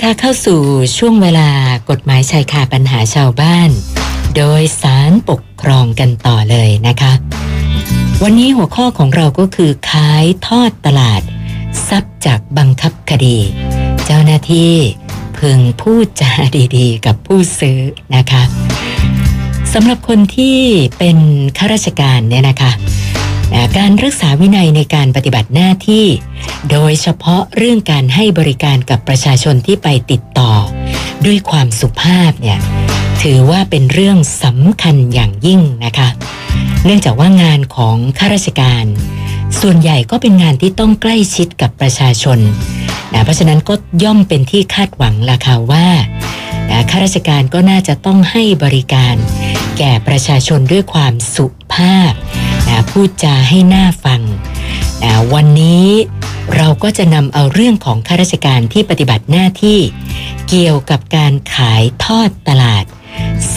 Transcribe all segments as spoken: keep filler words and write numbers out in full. คะเข้าสู่ช่วงเวลากฎหมายชายคาปัญหาชาวบ้านโดยศาลปกครองกันต่อเลยนะคะวันนี้หัวข้อของเราก็คือขายทอดตลาดทรัพย์จากบังคับคดีเจ้าหน้าที่พึงพูดจาดีๆกับผู้ซื้อนะคะสำหรับคนที่เป็นข้าราชการเนี่ยนะคะการรักษาวินัยในการปฏิบัติหน้าที่โดยเฉพาะเรื่องการให้บริการกับประชาชนที่ไปติดต่อด้วยความสุภาพเนี่ยถือว่าเป็นเรื่องสำคัญอย่างยิ่งนะคะเนื่องจากว่างานของข้าราชการส่วนใหญ่ก็เป็นงานที่ต้องใกล้ชิดกับประชาชนนะเพราะฉะนั้นก็ย่อมเป็นที่คาดหวังล่ะค่ะว่านะข้าราชการก็น่าจะต้องให้บริการแก่ประชาชนด้วยความสุภาพนะพูดจาให้น่าฟังนะวันนี้เราก็จะนำเอาเรื่องของข้าราชการที่ปฏิบัติหน้าที่เกี่ยวกับการขายทอดตลาด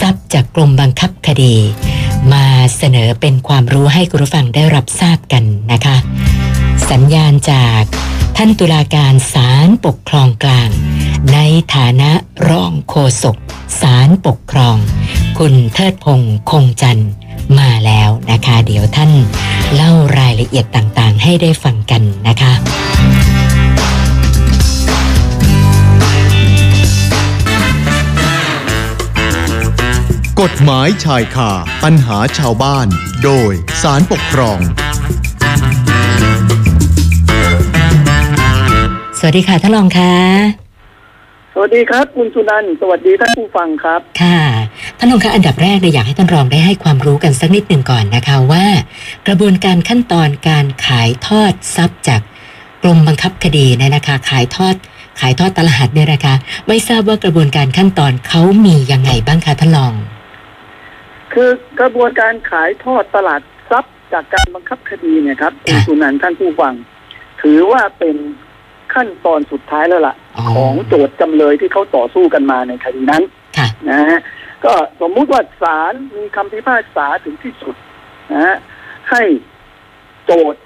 ทรัพย์จากกรมบังคับคดีมาเสนอเป็นความรู้ให้คุณผู้ฟังได้รับทราบกันนะคะสัญญาณจากท่านตุลาการศาลปกครองกลางในฐานะรองโฆษกศาลปกครองคุณเทิดพงษ์คงจันทร์มาแล้วนะคะเดี๋ยวท่านเล่ารายละเอียดต่างๆให้ได้ฟังกันนะคะกฎหมายชายคาปัญหาชาวบ้านโดยศาลปกครองสวัสดีค่ะท่านรองค่ะสวัสดีครับคุณสุนันท์สวัสดีท่านผู้ฟังครับค่ะท่านรองคะอันดับแรกเนี่ยอยากให้ท่านรองได้ให้ความรู้กันสักนิดหนึ่งก่อนนะคะว่ากระบวนการขั้นตอนการขายทอดทรัพย์จากกรมบังคับคดีเนี่ยนะคะขายทอดขายทอดตลาดเนี่ยนะคะไม่ทราบว่ากระบวนการขั้นตอนเขามียังไงบ้างคะท่านรองคือกระบวนการขายทอดตลาดทรัพย์จากการบังคับคดีเนี่ยครับคุณสุนันท์ท่านผู้ฟังถือว่าเป็นขั้นตอนสุดท้ายแล้วล่ะของโจทย์จำเลยที่เขาต่อสู้กันมาในคดีนั้นนะฮะก็สมมุติว่าศาลมีคำพิพากษาถึงที่สุดนะฮะให้โจทย์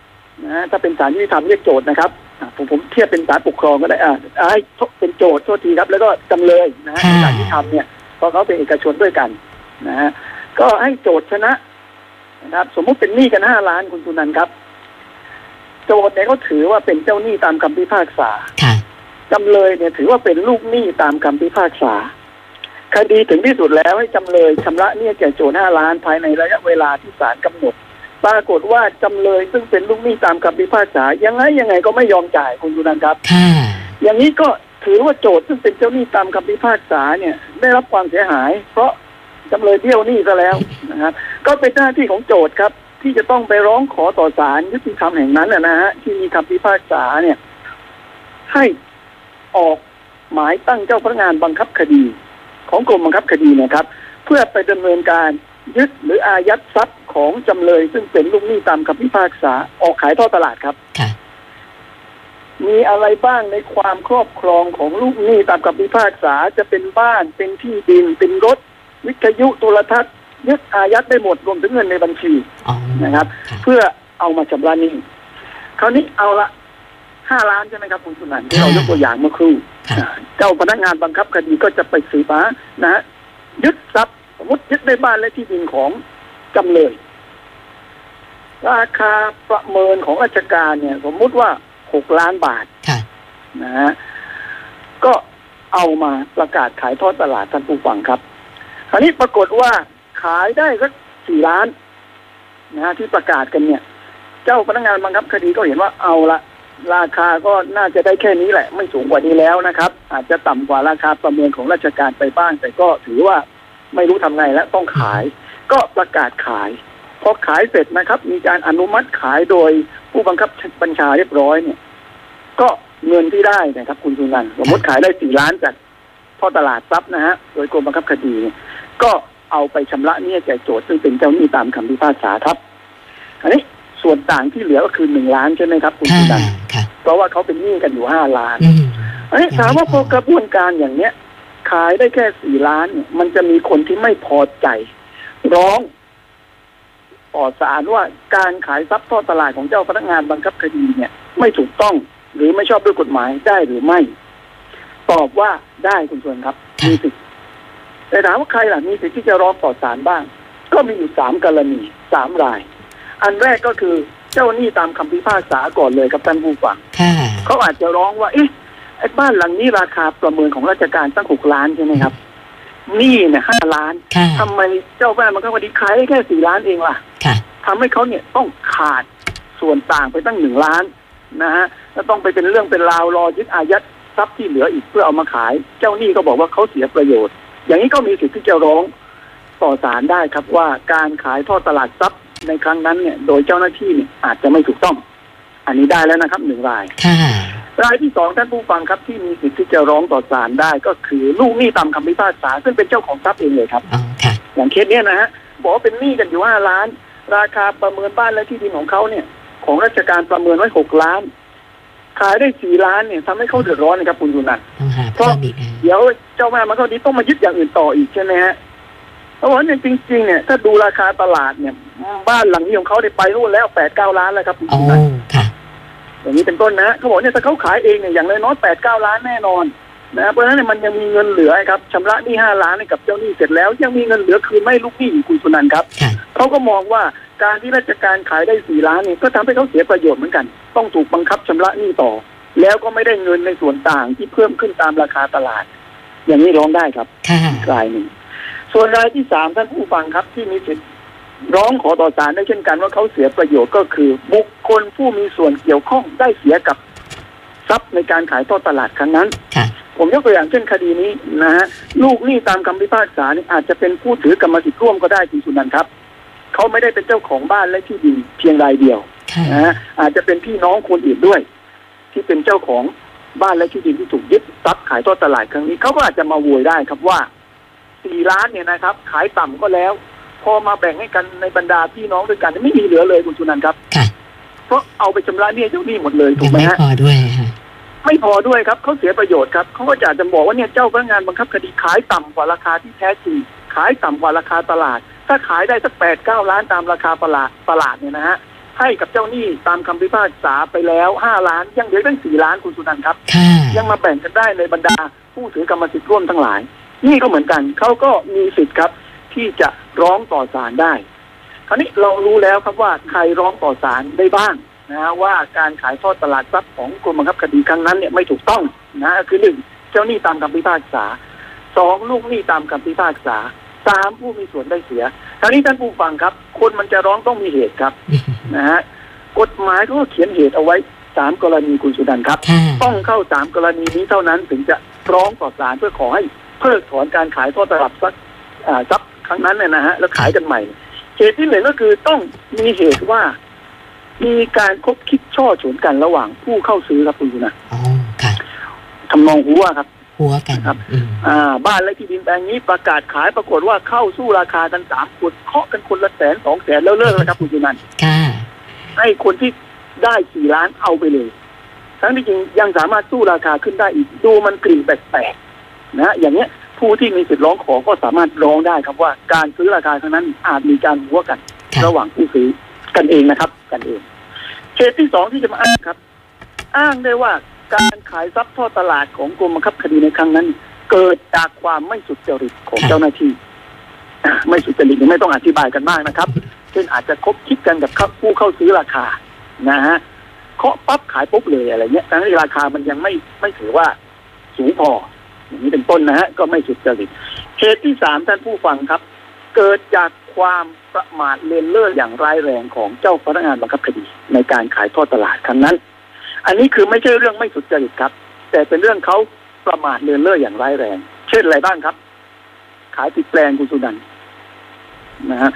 นะถ้าเป็นศาลยุติธรรมเรียกโจทย์นะครับผมผมเทียบเป็นศาลปกครองก็ได้อ่าให้เป็นโจทย์โทษทีครับแล้วก็จำเลยนะฮะศาลยุติธรรมเนี่ยเพราะเขาเป็นเอกชนด้วยกันนะฮะก็ให้โจทย์ชนะนะครับสมมุติเป็นหนี้กันห้าล้านคุณสุนันท์ครับโจทย์เนี่ยเขาถือว่าเป็นเจ้าหนี้ตามคำพิพากษาจำเลยเนี่ยถือว่าเป็นลูกหนี้ตามคำพิพากษาคดีถึงที่สุดแล้วให้จำเลยชำระหนี้แก่โจทย์ห้าล้านภายในระยะเวลาที่ศาลกำหนดปรากฏว่าจำเลยซึ่งเป็นลูกหนี้ตามคำพิพากษายังไงยังไงก็ไม่ยอมจ่ายคุณสุนันท์ครับอย่างนี้ก็ถือว่าโจทย์ซึ่งเป็นเจ้าหนี้ตามคำพิพากษาเนี่ยได้รับความเสียหายเพราะจำเลยเบี้ยวหนี้ซะแล้วนะครับก็เป็นหน้าที่ของโจทย์ครับที่จะต้องไปร้องขอต่อศาลยุติธรรมแห่งนั้นนะฮะที่มีคำพิพากษาเนี่ยให้ออกหมายตั้งเจ้าพนักงานบังคับคดีของกรมบังคับคดีนะครับเพื่อไปดำเนินการยึดหรืออายัดทรัพย์ของจำเลยซึ่งเป็นลูกหนี้ตามคำพิพากษาออกขายทอดตลาดครับมีอะไรบ้างในความครอบครองของลูกหนี้ตามคำพิพากษาจะเป็นบ้านเป็นที่ดินเป็นรถวิทยุโทรทัศน์ยึดอายัดได้หมดรวมถึงเงินในบัญชีนะครับ okay. เพื่อเอามาชำระหนี้คราวนี้เอาละห้าล้านใช่ไหมครับคุณสุนันท์ที่เรายกตัวอย่างเมื่อครู่เจ้าพนักงานบังคับคดีก็จะไปสืบหานะยึดทรัพย์สมมติยึดได้บ้านและที่ดินของจำเลยราคาประเมินของราชการเนี่ยสมมติว่าหกล้านบาทนะฮะก็เอามาประกาศขายทอดตลาดท่านผู้ฟังครับคราวนี้ปรากฏว่าขายได้สักสี่ล้านนะฮะที่ประกาศกันเนี่ยเจ้าพนักงานบังคับคดีก็เห็นว่าเอาละราคาก็น่าจะได้แค่นี้แหละไม่สูงกว่านี้แล้วนะครับอาจจะต่ำกว่าราคาประเมินของราชการไปบ้างแต่ก็ถือว่าไม่รู้ทำไงแล้วต้องขายก็ประกาศขายพอขายเสร็จนะครับมีการอนุมัติขายโดยผู้บังคับบัญชาเรียบร้อยเนี่ยก็เงินที่ได้นะครับคุณสุนันท์สมมติขายได้สี่ล้านจากทอดตลาดทรัพย์นะฮะโดยกรมบังคับคดีก็เอาไปชำระหนี้แก่โจทย์ซึ่งเป็นเจ้าหนี้ตามคำพิพากษาครับอันนี้ส่วนต่างที่เหลือก็คือหนึ่งล้านใช่ไหมครับคุณสุนันท์เพราะว่าเขาเป็นหนี้กันอยู่ห้าล้านอันนี้ถามว่าพอกระบวนการอย่างเนี้ยขายได้แค่สี่ล้านมันจะมีคนที่ไม่พอใจร้องต่อศาลว่าการขายทรัพย์ทอดตลาดของเจ้าพนักงานบังคับคดีเนี่ยไม่ถูกต้องหรือไม่ชอบด้วยกฎหมายได้หรือไม่ ตอบว่าได้คุณชวนครับมีสิทธิ์แต่ถามว่าใครล่ะมีสิทธิ์ที่จะร้องต่อศาลบ้างก็มีอยู่สามกรณีสามรายอันแรกก็คือเจ้าหนี้ตามคำพิพากษาก่อนเลยครับท่านผู้ฟังเขาอาจจะร้องว่าเอ๊ะไอ้บ้านหลังนี้ราคาประเมินของราชการตั้งหกล้านใช่ไหมครับนี่เนี่ยห้าล้านทำไมเจ้าบ้านมันก็วันนี้ขายแค่สี่ล้านเองล่ะทำให้เขาเนี่ยต้องขาดส่วนต่างไปตั้งหนึ่งล้านนะฮะแล้วต้องไปเป็นเรื่องเป็นราวรอยึดอายัดทรัพย์ที่เหลืออีกเพื่อเอามาขายเจ้าหนี้ก็บอกว่าเขาเสียประโยชน์อย่างนี้ก็มีสิทธิ์ที่จะร้องต่อศาลได้ครับว่าการขายทอดตลาดทรัพย์ในครั้งนั้นเนี่ยโดยเจ้าหน้าที่เนี่ยอาจจะไม่ถูกต้องอันนี้ได้แล้วนะครับหนึ่งรายรายที่สองท่านผู้ฟังครับที่มีสิทธิ์ที่จะร้องต่อศาลได้ก็คือลูกหนี้ตามคำพิพากษาซึ่งเป็นเจ้าของทรัพย์เองเลยครับอย่างเคสเนี้ยนะฮะบอกว่าเป็นหนี้กันอยู่ห้าล้านราคาประเมินบ้านและที่ดินของเขาเนี่ยของราชการประเมินไว้หกล้านขายได้สี่ล้านเนี่ยทำให้เขาเดือดร้อนนะครับคุณยุนันเพราะเดี๋ยวเจ้าแม่มันเขาดีต้องมายึดอย่างอื่นต่ออีกใช่ไหมฮะเพราะว่าเนี่ยจริงๆเนี่ยถ้าดูราคาตลาดเนี่ยบ้านหลังนี้ของเขาได้ไปรุ่นแล้วแปดเก้าล้านแล้วครับคุณยุนันอย่างนี้เป็นต้นนะเขาบอกเนี่ยถ้าเขาขายเองเนี่ยอย่างน้อยแปดเก้าล้านแน่นอนนะเพราะฉะนั้นเนี่ยมันยังมีเงินเหลือครับชำระหนี้ห้าล้านให้กับเจ้าหนี้เสร็จแล้วยังมีเงินเหลือคืนไม่ลูกหนี้คุณสุนันท์ครับเขาก็มองว่าการที่ราชการขายได้สี่ล้านเนี่ยก็ทำให้เขาเสียประโยชน์เหมือนกันต้องถูกบังคับชำระหนี้ต่อแล้วก็ไม่ได้เงินในส่วนต่างที่เพิ่มขึ้นตามราคาตลาดอย่างนี้ร้องได้ครับรายหนึ่งส่วนรายที่สามท่านผู้ฟังครับที่มีสิทธิ์ร้องขอต่อศาลได้เช่นกันว่าเขาเสียประโยชน์ก็คือบุคคลผู้มีส่วนเกี่ยวข้องได้เสียกับทรัพย์ในการขายทอดตลาดครั้งนั้นผมยกตัวอย่างเช่นคดีนี้นะฮะลูกหนี้ตามคำพิพากษาเนี่ยอาจจะเป็นผู้ถือกรรมสิทธิ์ร่วมก็ได้คุณสุนันท์ครับเขาไม่ได้เป็นเจ้าของบ้านและที่ดินเพียงรายเดียวนะฮะอาจจะเป็นพี่น้องคนอื่นด้วยที่เป็นเจ้าของบ้านและที่ดินที่ถูกยึดทรัพย์ขายทอดตลาดครั้งนี้เขาก็อาจจะมาโวยได้ครับว่าสี่ล้านเนี่ยนะครับขายต่ำก็แล้วพอมาแบ่งให้กันในบรรดาพี่น้องด้วยกันไม่มีเหลือเลยคุณสุนันท์ครับเพราะเอาไปชำระหนี้เจ้าหนี้หมดเลยถูกไหมฮะไม่พอด้วยไม่พอด้วยครับเขาเสียประโยชน์ครับเขาก็จะจะบอกว่าเนี่ยเจ้าพนักงานบังคับคดีขายต่ำกว่าราคาที่แท้จริงขายต่ำกว่าราคาตลาดถ้าขายได้สักแปดเก้าล้านตามราคาตลาดตลาดเนี่ยนะฮะให้กับเจ้าหนี้ตามคำพิพากษาไปแล้วห้าล้านยังเหลือตั้งสี่ล้านคุณสุนันท์ครับยังมาแบ่งกันได้ในบรรดาผู้ถือกรรมสิทธิ์ร่วมทั้งหลายนี่ก็เหมือนกันเขาก็มีสิทธิ์ครับที่จะร้องต่อศาลได้คราวนี้เรารู้แล้วครับว่าใครร้องต่อศาลได้บ้างนะว่าการขายทอดตลาดทรัพย์ของกรมบังคับคดีครั้งนั้นเนี่ยไม่ถูกต้องนะคือหนึ่งเจ้าหนี้ตามคำพิพากษาสองลูกหนี้ตามคำพิพากษาสามผู้มีส่วนได้เสียคราวนี้ท่านผู้ฟังครับคนมันจะร้องต้องมีเหตุครับนะฮะกฎหมายก็เขียนเหตุเอาไว้สามกรณีคุณสุนันท์ครับต้องเข้าสามกรณีนี้เท่านั้นถึงจะร้องต่อศาลเพื่อขอให้เพิกถอนการขายทอดตลาดทรัพย์ครั้งนั้นเนี่ยนะฮะแล้วขายกันใหม่เหตุที่หนึ่งก็คือต้องมีเหตุว่ามีการคบคิดช่อฉนกันระหว่างผู้เข้าซื้อครับคุณนะอ๋อค่ะทำนองหัวครับหัวกันครับอ่าบ้านและที่ดินแปลงนี้ประกาศขายปรากฏว่าเข้าสู้ราคากันสามคนเคาะกันคนละแสนสองแสนแล้วเลิกแล้วครับคุณนันค่ะให้คนที่ได้สี่ล้านเอาไปเลยทั้งที่จริงยังสามารถสู้ราคาขึ้นได้อีกดูมันกลิ่นแปลกๆนะอย่างเนี้ยผู้ที่มีสิทธิ์ร้องขอก็สามารถร้องได้ครับว่าการซื้อราคาครั้งนั้นอาจมีการหัวกันระหว่างผู้ซื้อกันเองนะครับกันเองเคสที่สองที่จะมาอ้างครับอ้างได้ว่าการขายทรัพย์ทอดตลาดของกรมบังคับคดีในครั้งนั้นเกิดจากความไม่สุจริตของเจ้าหน้าที่ไม่สุจริตไม่ต้องอธิบายกันมากนะครับเช่นอาจจะคบคิดกันกับผู้เข้าซื้อราคานะฮะเคาะปั๊บขายปุ๊บเลยอะไรเงี้ยทั้งที่ราคามันยังไม่ไม่ถือว่าสูงพออย่างนี้เป็นต้นนะฮะก็ไม่สุจริตเคสที่สามท่านผู้ฟังครับเกิดจากความประมาทเลินเล่ออย่างร้ายแรงของเจ้าพนักงานบังคับคดีในการขายทอดตลาดครั้งนั้นอันนี้คือไม่ใช่เรื่องไม่สุจริตครับแต่เป็นเรื่องเขาประมาทเลินเล่ออย่างร้ายแรงเช่นอะไรบ้างครับขายผิดแปลงคุณสุนันท์นะฮะ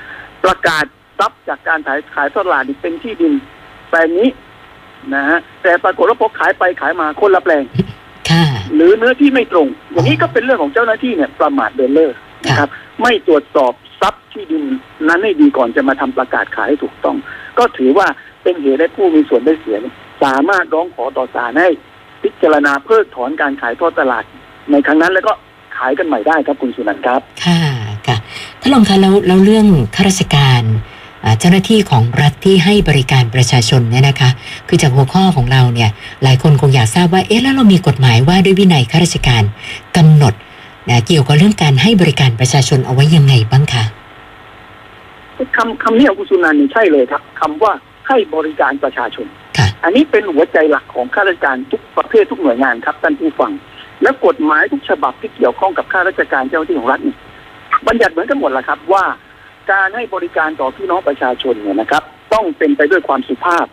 ประกาศทรัพย์จากการขายขายทอดตลาดเป็นที่ดินแปลงนี้นะฮะแต่ปรากฏว่าพอขายไปขายมาคนละแปลงหรือเนื้อที่ไม่ตรงอย่างนี้ก็เป็นเรื่องของเจ้าหน้าที่เนี่ยประมาทเลินเล่อนะครับไม่ตรวจสอบทรัพย์ที่ดินนั้นให้ดีก่อนจะมาทำประกาศขายให้ถูกต้องก็ถือว่าเป็นเหตุให้ผู้มีส่วนได้เสียสามารถร้องขอต่อศาลให้พิจารณาเพิกถอนการขายทอดตลาดในครั้งนั้นแล้วก็ขายกันใหม่ได้ครับคุณสุนันท์ครับค่ะค่ะท่านรองคะแล้วแล้วเรื่องข้าราชการ เจ้าหน้าที่ของรัฐที่ให้บริการประชาชนเนี่ยนะคะคือจากหัวข้อของเราเนี่ยหลายคนคงอยากทราบว่าเอ๊ะแล้วเรามีกฎหมายว่าด้วยวินัยข้าราชการกำหนดนะเกี่ยวกับเรื่องการให้บริการประชาชนเอาไว้ยังไงบ้างคะคำคำนี้คุณสุนันท์ใช่เลยครับคำว่าให้บริการประชาชนอันนี้เป็นหัวใจหลักของข้าราชการทุกประเภททุกหน่วยงานครับท่านผู้ฟังและกฎหมายทุกฉบับที่เกี่ยวข้องกับข้าราชการเจ้าหน้าที่ของรัฐบัญญัติเหมือนกันหมดแหละครับว่าการให้บริการต่อพี่น้องประชาชนเนี่ยนะครับต้องเป็นไปด้วยความสุภาพ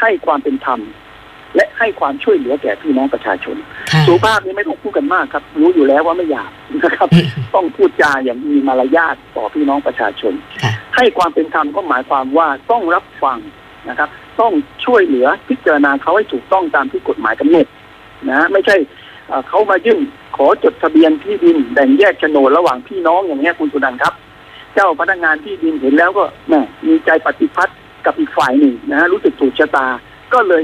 ให้ความเป็นธรรมและให้ความช่วยเหลือแก่พี่น้องประชาชนสุภาพนี้ไม่ต้องพูดกันมากครับรู้อยู่แล้วว่าไม่หยาบนะครับต้องพูดจาอย่างมีมารยาทต่อพี่น้องประชาชนให้ความเป็นธรรมก็หมายความว่าต้องรับฟังนะครับต้องช่วยเหลือพิจารณาเขาให้ถูกต้องตามที่กฎหมายกำหนดนะไม่ใช่เขามายื่นขอจดทะเบียนที่ดินแบ่งแยกโฉนดระหว่างพี่น้องอย่างนี้คุณสุนันท์ครับเจ้าพนักงานที่ดินเห็นแล้วก็แหมมีใจปฏิพัติกับอีกฝ่ายหนึ่งนะรู้สึกถูกชะตาก็เลย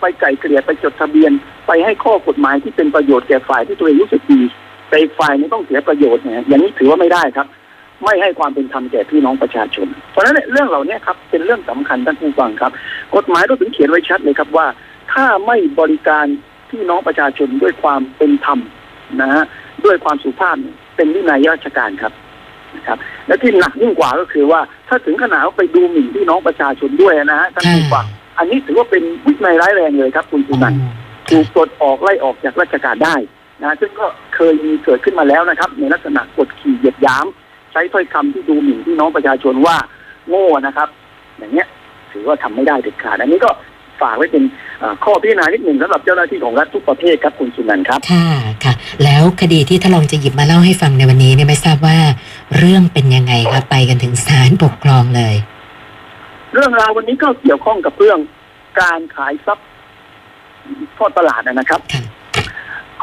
ไปไก่เกลี่ยไปจดทะเบียนไปให้ข้อกฎหมายที่เป็นประโยชน์แก่ฝ่ายที่ตัวเองรู้สึกดีแต่อีกฝ่ายนี้ต้องเสียประโยชน์เนี่ยอย่างนี้ถือว่าไม่ได้ครับไม่ให้ความเป็นธรรมแก่พี่น้องประชาชนเพราะฉะนั้นเรื่องเหล่านี้ครับเป็นเรื่องสำคัญท่านผู้ฟังครับกฎหมายก็ถึงเขียนไว้ชัดเลยครับว่าถ้าไม่บริการพี่น้องประชาชนด้วยความเป็นธรรมนะฮะด้วยความสุภาพเป็นวินัยราชการครับนะครับและที่หนักยิ่งกว่าก็คือว่าถ้าถึงขนาดไปดูหมิ่นพี่น้องประชาชนด้วยนะฮะท่านผู้ฟังอันนี้ถือว่าเป็นวินัยร้ายแรงเลยครับคุณสุนันท์ถูกปลดออกไล่ออกจากราชการได้นะซึ่งก็เคยมีเกิดขึ้นมาแล้วนะครับในลักษณะกดขี่เหยียดหยามใช้ถ้อยคำที่ดูหมิ่นพี่น้องประชาชนว่าโง่นะครับอย่างเนี้ยถือว่าทำไม่ได้เด็ดขาดอันนี้ก็ฝากไว้เป็นข้อพิจารณานิดหนึ่งสำหรับเจ้าหน้าที่ของรัฐทุกประเภทครับคุณสุนันท์ครับค่ะค่ะแล้วคดีที่ท่านรองจะหยิบมาเล่าให้ฟังในวันนี้เนี่ยไม่ทราบว่าเรื่องเป็นยังไงครับไปกันถึงศาลปกครองเลยเรื่องราววันนี้ก็เกี่ยวข้องกับเรื่องการขายทรัพย์ทอดตลาดนะครับ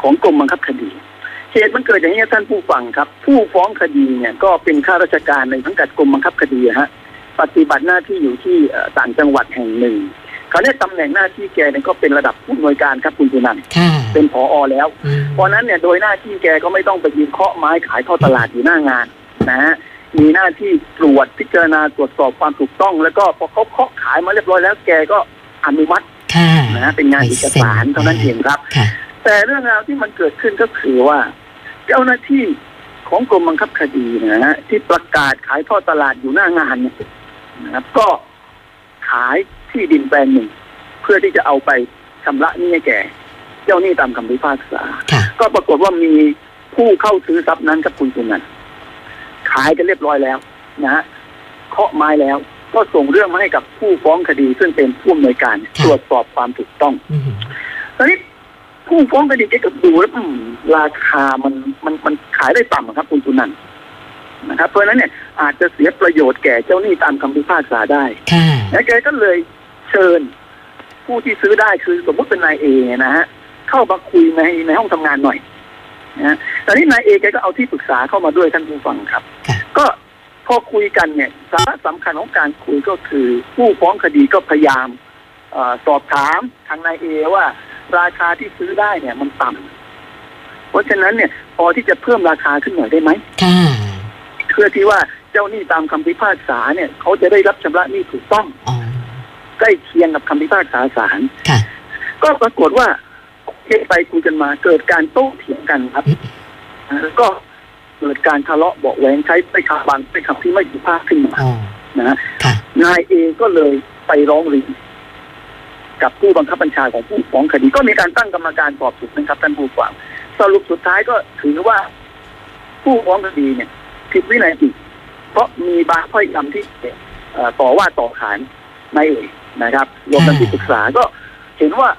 ของกรมบังคับคดีเหตุมันเกิดอย่างนี้ท่านผู้ฟังครับผู้ฟ้องคดีเนี่ยก็เป็นข้าราชการในสังกัดกรมบังคับคดีฮะปฏิบัติหน้าที่อยู่ที่ต่างจังหวัดแห่งหนึ่งเขาได้ตำแหน่งหน้าที่แกเนี่ยก็เป็นระดับผู้อำนวยการครับคุณสุนันท์เป็นผอ.แล้วเพราะนั้นเนี่ยโดยหน้าที่แกก็ไม่ต้องไปยืนเคาะไม้ขายทอดตลาดอยู่หน้างานนะฮะมีหน้าที่ตรวจพิจารณาตรวจสอบความถูกต้องแล้วก็พอเขาเคาะขายมาเรียบร้อยแล้วแกก็อนุมัตินะเป็นงานเอกสารเท่านั้นเองครับแต่เรื่องราวที่มันเกิดขึ้นก็คือว่าเจ้าหน้าที่ของกรมบังคับคดีนะฮะที่ประกาศขายทอดตลาดอยู่หน้างานเนี่ยนะครับก็ขายที่ดินแปลงหนึ่งเพื่อที่จะเอาไปชำระหนี้แก่เจ้าหนี้ตามคำพิพากษาก็ปรากฏว่ามีผู้เข้าซื้อทรัพย์นั้นกับคุณสุนันท์ขายกันเรียบร้อยแล้วนะฮะเคาะไม้แล้วก็ส่งเรื่องมาให้กับผู้ฟ้องคดีซึ่งเป็นผู้อำนวยการตรวจสอบความถูกต้องตอนนี้ผู้ฟ้องคดีแกก็ดูแล้วราคามันมันมันขายได้ต่ำครับคุณสุนันท์นะครับเพราะฉะนั้นเนี่ยอาจจะเสียประโยชน์แก่เจ้าหนี้ตามคำพิพากษาได้และแกก็เลยเชิญผู้ที่ซื้อได้คือสมมติเป็นนายเอนะฮะเข้ามาคุยในในห้องทำงานหน่อยนะตอนนี้นายเอแกก็เอาที่ปรึกษาเข้ามาด้วยท่านผู้ฟังครับก็พอคุยกันเนี่ยสาระสำคัญของการคุยก็คือผู้ฟ้องคดีก็พยายามอสอบถามทางนายเอว่าราคาที่ซื้อได้เนี่ยมันต่ำเพราะฉะนั้นเนี่ยพอที่จะเพิ่มราคาขึ้นหน่อยได้ไหมเพื่อที่ว่าเจ้าหนี้ตามคำพิพากษาเนี่ยเขาจะได้รับชำระหนี้ถูกต้องใกล้เคียงกับคำพิพากษาศาลก็ปรากฏว่าเล่นไปคุยกันมาเกิดการโต้เถียงกันครับก็เกิดการทะเลาะเบาะแว้งใช้ไปขับบางไปขับที่ไม่สุภาพขึ้นมานะนายเอก็เลยไปร้องเรียนกับผู้บังคับบัญชาของผู้ฟ้องคดีก็มีการตั้งกรรมการสอบสวนนะครับท่านผู้ฟังสรุปสุดท้ายก็ถือว่าผู้ฟ้องคดีเนี่ยผิดวินัยจริงเพราะมีบางข้อคำที่ต่อว่าต่อขานนายเอนะครับรวมกันที่ปรึกษาก็เห็นว่า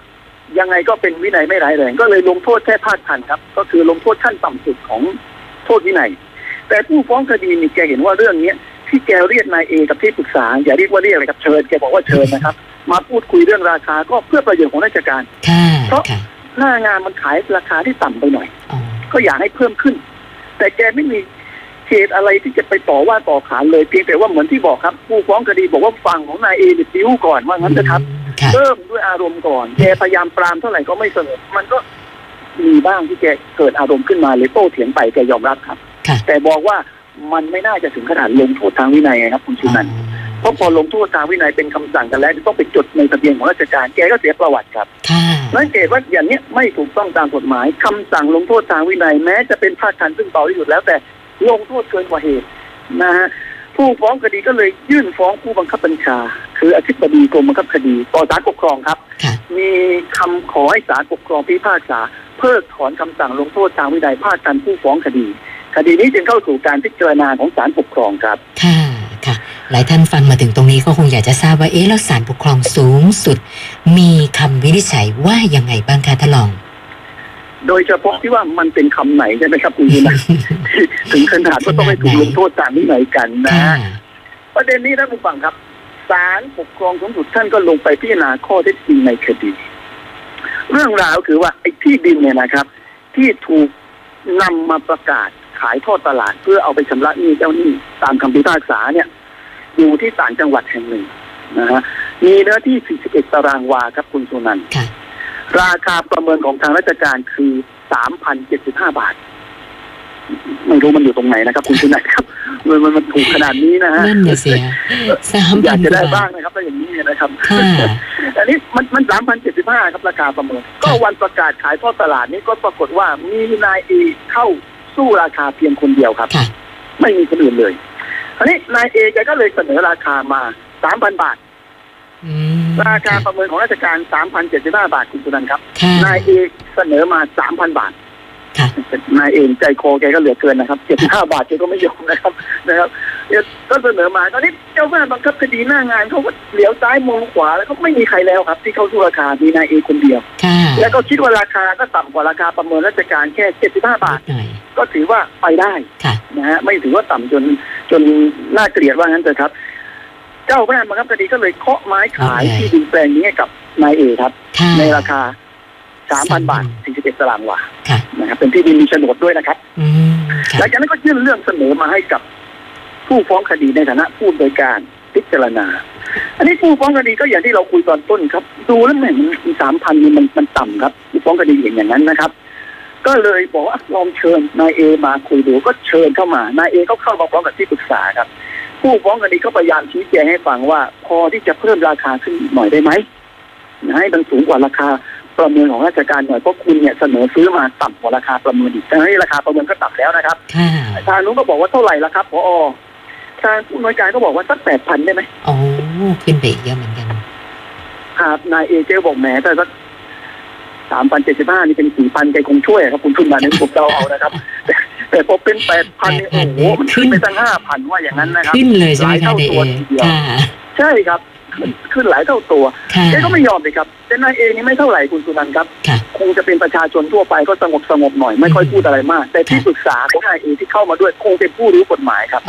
ยังไงก็เป็นวินัยไม่ร้ายแรงก็เลยลงโทษแค่พลาดพันครับก็คือลงโทษขั้นต่ำสุดของโทษวินัยแต่ผู้ฟ้องคดีนี่แกเห็นว่าเรื่องเนี้ยที่แกเรียกนายเอกับที่ปรึกษาอย่าเรียกว่าเรียกอะไรครับเชิญแกบอกว่าเชิญนะครับมาพูดคุยเรื่องราคาก็เพื่อประโยชน์ของราชการเพราะหน้างานมันขายราคาที่ต่ำไปหน่อยก็อยากให้เพิ่มขึ้นแต่แกไม่มีเหตุอะไรที่จะไปต่อว่าต่อขานเลยเพียงแต่ว่าเหมือนที่บอกครับผู้ฟ้องคดีบอกว่าฝั่งของนายเอเนี่ยติ้วก่อนว่างั้นนะครับเริ่มด้วยอารมณ์ก่อนแกพยายามปรามเท่าไหร่ก็ไม่สงบมันก็มีบ้างที่แกเกิดอารมณ์ขึ้นมาเลยโต้เถียงไปแกยอมรับครับแต่บอกว่ามันไม่น่าจะถึงขนาดลงโทษทางวินัยครับคุณชูนัน เพราะพอลงโทษทางวินัยเป็นคำสั่งกันแล้วต้องไปจดในทะเบียนของราชการแกก็เสียประวัติครับนั่นเกตว่าอย่างนี้ไม่ถูกต้องตามกฎหมายคำสั่งลงโทษทางวินัยแม้จะเป็นภาคทันซึ่งเบาที่สุดแล้วแต่ลงโทษเกินกว่าเหตุนะฮะผู้ฟ้องคดีก็เลยยื่นฟ้องผู้บังคับบัญชาคืออธิบดีกรมบังคับคดีต่อศาลปกครองครับมีคำขอให้ศาลปกครองพิพากษาเพิกถอนคำสั่งลงโทษทางวินัยภาคทันผู้ฟ้องคดีคดีนี้จึงเข้าสู่การพิจารณาของศาลปกครองครับค่ะค่ะหลายท่านฟังมาถึงตรงนี้ก็คงอยากจะทราบว่าเอ๊ะแล้วศาลปกครองสูงสุดมีคำวินิจฉัยว่ายังไงบ้างคะท่านรองโดยเฉพาะที่ว่ามันเป็นคำไหนใช่ไหมครับคุณยินนะถึงขนาดก็ต้องให้ถูกลงโทษตามวินัยกันนะประเด็นนี้ท่านผู้ฟังครับศาลปกครองสูงสุดท่านก็ลงไปพิจารณาข้อเท็จจริงในคดีเรื่องราวคือว่าไอ้ที่ดินเนี่ยนะครับที่ถูกนำมาประกาศขายทอดตลาดเพื่อเอาไปชำระหนี้เจ้าหนี้ตามคำพิพากษาเนี่ยอยู่ที่ศาลจังหวัดแห่งหนึ่งนะฮะมีเนื้อที่สี่สิบเอ็ดตารางวาครับคุณสุนันท์ราคาประเมินของทางราชการคือ สามพันเจ็ดสิบห้า บาทไม่รู้มันอยู่ตรงไหนนะครับคุณสุนันท์ครับมันมันถูกขนาดนี้นะฮะนั่นเสียอยากจะได้บ้างนะครับถ้าอย่างนี้นะครับอันนี้มันมัน สามพันเจ็ดสิบห้า ครับราคาประเมินก็วันประกาศขายทอดตลาดนี้ก็ปรากฏว่ามีนายเอเข้าสู้ราคาเพียงคนเดียวครับไม่มีคนอื่นเลยอันนี้นายเอแกก็เลยเสนอราคามา สามพัน บาทราคาประเมินของราชการ สามพันเจ็ดสิบห้า บาทคุณสุนันท์ครับนายเอเสนอมา สามพัน บาทนายเองใจคอแกก็เหลือเกินนะครับเจ็ดสิบห้าบาทแกก็ไม่ยอมนะครับนะครับก็เสนอมาตอนนี้เจ้าหน้าบังคับคดีหน้างานเขาก็เหลียวซ้ายมองขวาแล้วก็ไม่มีใครแล้วครับที่เข้าสู้ราคามีนายเอคนเดียวแล้วก็คิดว่าราคาก็ต่ำกว่าราคาประเมินราชการแค่เจ็ดสิบห้าบาทก็ถือว่าไปได้นะฮะไม่ถือว่าต่ำจนจนน่าเกลียดว่างั้นเลยครับเจ้าหน้าบังคับคดีก็เลยเคาะไม้ขายที่ดินแปลงนี้ให้กับนายเอครับในราคาสามพันบาทสี่สิบเอ็ดตารางวานะครับเป็นที่ดินมีโฉนดด้วยนะครับหลังจากนั้นก็ยื่นเรื่องเสนอมาให้กับผู้ฟ้องคดีในฐานะผู้โดยการพิจารณาอันนี้ผู้ฟ้องคดีก็อย่างที่เราคุยตอนต้นครับดูแล้วเนี่ยมันสามพันมันมันต่ำครับผู้ฟ้องคดีเห็นอย่างนั้นนะครับก็เลยบอกว่าลองเชิญนายเอมาคุยดูก็เชิญเข้ามานายเอก็เข้ามาพร้อมกับที่ปรึกษาครับผู้ฟ้องคดีก็พยายามชี้แจงให้ฟังว่าพอที่จะเพิ่มราคาขึ้นหน่อยได้ไหมให้มันสูงกว่าราคาประเมินของราชการหน่อยเพราะคุณเนี่ยเสนอซื้อมาต่ำกว่าราคาประเมินอีกทั้งที่ราคาประเมินก็ต่ำแล้วนะครับทางนู้นก็บอกว่าเท่าไหร่ละครับพอทางผู้น้อยการก็บอกว่าสักแปดพันได้ไหมอ๋อขึ้นไปเยอะเหมือนกันครับนายเอเจบอกแหมแต่สักสามพันเจ็ดสิบห้านี่เป็นสี่พันใจคงช่วยครับคุณทุนมาในผมเดาเอานะครับแต่พอเป็นแปดพันโอ้โหมันขึ้นไปตั้งห้าพันว่าอย่างนั้นนะครับขึ้นเลยใช่ไหมนายเอใช่ครับขึ้นหลายเท่าตัวแกก็ไม่ยอมเลยครับแต่นายเอนี่ไม่เท่าไหร่คุณสุนันท์ครับคงจะเป็นประชาชนทั่วไปก็สงบสงบหน่อยไม่ค่อยพูดอะไรมากแต่ที่ปรึกษาของนายเอที่เข้ามาด้วยคงเป็นผู้รู้กฎหมายครับ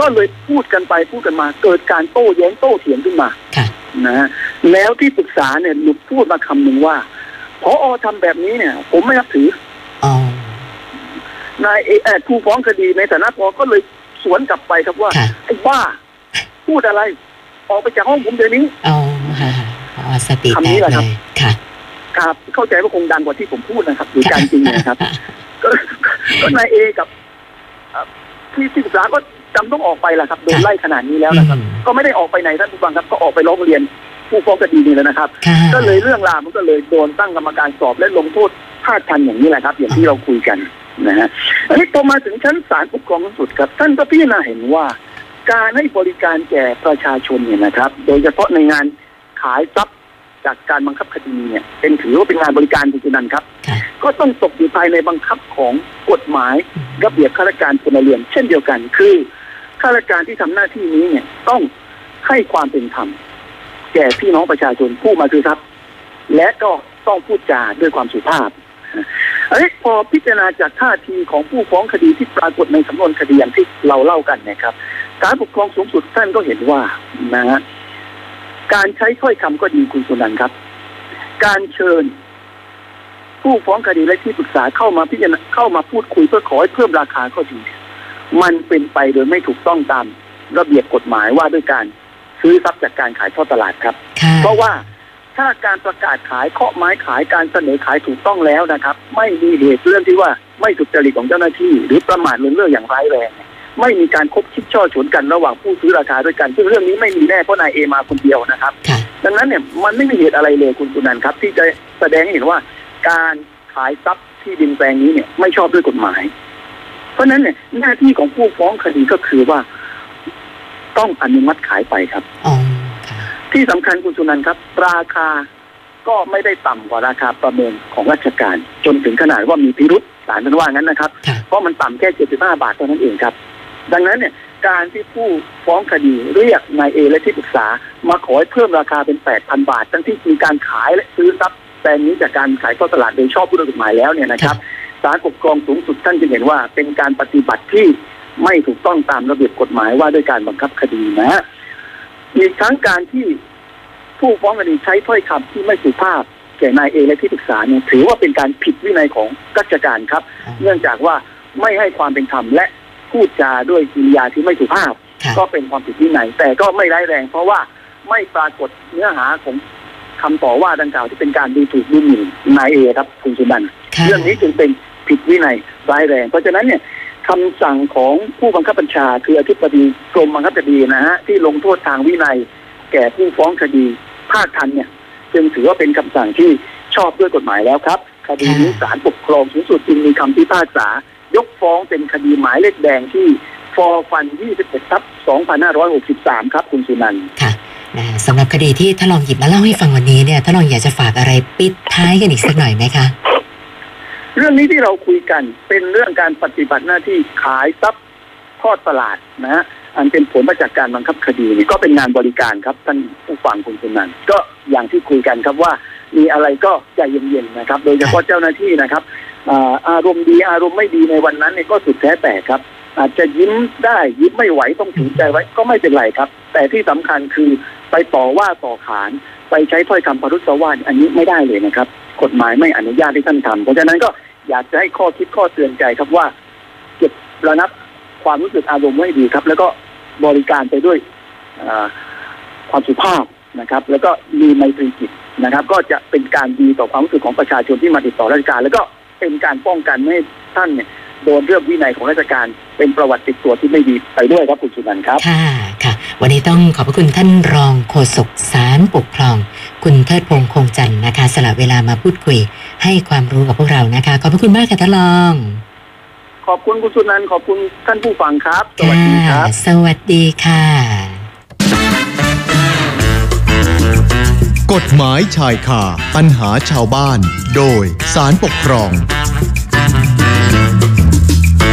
ก็เลยพูดกันไปพูดกันมาเกิดการโต้แย้งโต้เถียงขึ้นมานะฮะแล้วที่ปรึกษาเนี่ยหลุดพูดมาคำหนึ่งว่าพอทำแบบนี้เนี่ยผมไม่นับถือนายเอแอดผู้ฟ้องคดีในฐานะพอก็เลยสวนกลับไปครับว่าไอ้บ้าพูดอะไรออกไปจากห้องผมเดี๋ยวนี้อ๋อค่ะอ๋อสติแตกเลยค่ะครับเข้าใจว่าคงดังกว่าที่ผมพูดนะครับหรือการจริงนะครับก็นายเอกับที่ที่ปรึกษาก็จำต้องออกไปแหละครับโดนไล่ขนาดนี้แล้วนะครับก็ไม่ได้ออกไปไหนท่านผู้ฟังครับก็ออกไปร้องเรียนผู้ฟ้องคดีนี่แล้วนะครับก็เลยเรื่องราวมันก็เลยโดนตั้งกรรมการสอบและลงโทษภาคทันอย่างนี้แหละครับอย่างที่เราคุยกันนะฮะอันนี้พอมาถึงชั้นศาลปกครองสูงสุดครับท่านก็พิจารณาเห็นว่าการให้บริการแก่ประชาชนเนี่ยนะครับโดยเฉพาะในงานขายทรัพย์จากการบังคับคดีเนี่ยเป็นถือว่าเป็นงานบริการคุณสุนันท์ครับก็ต้องตกอยู่ภายในบังคับของกฎหมายระเบียบข้าราชการพลเรือนเช่นเดียวกันคือข้าราชการที่ทำหน้าที่นี้เนี่ยต้องให้ความเป็นธรรมแก่พี่น้องประชาชนผู้มาซื้อทรัพย์และก็ต้องพูดจาด้วยความสุภาพอันนี้พอพิจารณาจากท่าทีของผู้ฟ้องคดีที่ปรากฏในสำนวนคดีอย่างที่เราเล่ากันนะครับศาลปกครองสูงสุดท่านก็เห็นว่านะฮะการใช้ถ้อยคำก็ดีคุณสุนันท์ครับการเชิญผู้ฟ้องคดีและที่ปรึกษาเข้ามาพิจารณาเข้ามาพูดคุยเพื่อขอให้เพิ่มราคาก็ดีมันเป็นไปโดยไม่ถูกต้องตามระเบียบกฎหมายว่าด้วยการซื้อทรัพย์จากการขายทอดตลาดครับเพราะว่าถ้าการประกาศขายเคาะไม้ขายการเสนอขายถูกต้องแล้วนะครับไม่มีเหตุเรื่องที่ว่าไม่สุจริตของเจ้าหน้าที่หรือประมาทเรื่องอย่างร้ายแรง ไม่มีการคบคิดช่อฉนกันระหว่างผู้ซื้อราคาด้วยกันซึ่งเรื่องนี้ไม่มีแน่เพราะนายเอมาคนเดียวนะครับดังนั้นเนี่ยมันไม่มีเหตุอะไรเลยคุณสุนันท์ครับที่จะแสดงให้เห็นว่าการขายทรัพย์ที่ดินแปลงนี้เนี่ยไม่ชอบด้วยกฎหมายเพราะนั้นเนี่ยหน้าที่ของผู้ฟ้องคดีก็คือว่าต้องอนุมัติขายไปครับที่สำคัญคุณสุนันท์ครับราคาก็ไม่ได้ต่ำกว่าราคาประเมินของราชการจนถึงขนาดว่ามีพิรุษศาลท่านว่างั้นนะครับเพราะมันต่ำแค่เจ็ดสิบห้าบาทเท่านั้นเองครับดังนั้นเนี่ยการที่ผู้ฟ้องคดีเรียกนายเอและที่ปรึกษามาขอให้เพิ่มราคาเป็น แปดพันบาททั้งที่มีการขายและซื้อทรัพย์แปลงนี้จากการขายทอดตลาดโดยชอบด้วยกฎหมายแล้วเนี่ยนะครับศาลปกครองสูงสุดท่านจะเห็นว่าเป็นการปฏิบัติที่ไม่ถูกต้องตามระเบียบกฎหมายว่าด้วยการบังคับคดีนะฮะอีกทั้งการที่ผู้ฟ้องคดีใช้ถ้อยคำที่ไม่สุภาพแก่นายเอและที่ปรึกษาเนี่ยถือว่าเป็นการผิดวินัยของราชการครับเนื่องจากว่าไม่ให้ความเป็นธรรมและพูดจาด้วยกิริยาที่ไม่สุภาพก็เป็นความผิดวินัยแต่ก็ไม่ร้ายแรงเพราะว่าไม่ปรากฏเนื้อหาของคำต่อว่าดังกล่าวที่เป็นการดูถูกดูหมิ่นนายเอครับคุณสุนันท์เรื่องนี้จึงเป็นผิดวินัยร้ายแรงเพราะฉะนั้นเนี่ยคำสั่งของผู้บังคับบัญชาคืออธิบดีกรมบังคับคดีนะฮะที่ลงโทษทางวินัยแก่ผู้ฟ้องคดีภาคทันเนี่ยจึงถือว่าเป็นคำสั่งที่ชอบด้วยกฎหมายแล้วครับคดีนี้ศาลปกครองสูงสุดจึงมีคำพิพากษายกฟ้องเป็นคดีหมายเลขแดงที่ฟอฟันยี่สิบเอ็ดทับสองพันห้าร้อยหกสิบสามครับคุณสุนันท์ค่ะสำหรับคดีที่ท่านรองหยิบมาเล่าให้ฟังวันนี้เนี่ยท่านรองอยากจะฝากอะไรปิดท้ายกันอีกสักหน่อยไหมคะเรื่องนี้ที่เราคุยกันเป็นเรื่องการปฏิบัติหน้าที่ขายทรัพย์ทอดตลาดนะฮะอันเป็นผลมาจากการบังคับคดีนี่ก็เป็นงานบริการครับท่านผู้ฟังคุณสุนันท์ก็อย่างที่คุยกันครับว่ามีอะไรก็ใจเย็นๆนะครับโดยเฉพาะเจ้าหน้าที่นะครับอารมณ์ดีอารมณ์ไม่ดีในวันนั้นเนี่ยก็สุดแท้แต่ครับอาจจะยิ้มได้ยิ้มไม่ไหวต้องถือใจไว้ก็ไม่เป็นไรครับแต่ที่สำคัญคือไปต่อว่าต่อขานไปใช้ถ้อยคำพรุษวาทอันนี้ไม่ได้เลยนะครับกฎหมายไม่อนุญาตให้ท่านทำเพราะฉะนั้นก็อยากจะให้ข้อคิดข้อเตือนใจครับว่าเก็บระงับความรู้สึกอารมณ์ไว้ดีครับแล้วก็บริการไปด้วยความสุภาพนะครับแล้วก็มีไมตรีจิตนะครับก็จะเป็นการดีต่อความรู้สึกของประชาชนที่มาติดต่อราชการแล้วก็เป็นการป้องกันไม่ให้ท่านเนี่ยโดนเรื่องวินัยของราชการเป็นประวัติติดตัวที่ไม่ดีไปด้วยครับคุณสุนันท์ครับค่ะค่ะวันนี้ต้องขอบพระคุณท่านรองโฆษกศาลปกครองคุณเทิดพงษ์คงจันทร์นะคะสละเวลามาพูดคุยให้ความรู้กับพวกเรานะคะขอบพระคุณมากค่ะท่านรองขอบคุณคุณสุนันท์ขอบคุณท่านผู้ฟังครับสวัสดีครับสวัสดีค่ะกฎหมายชายคาปัญหาชาวบ้านโดยศาลปกครอง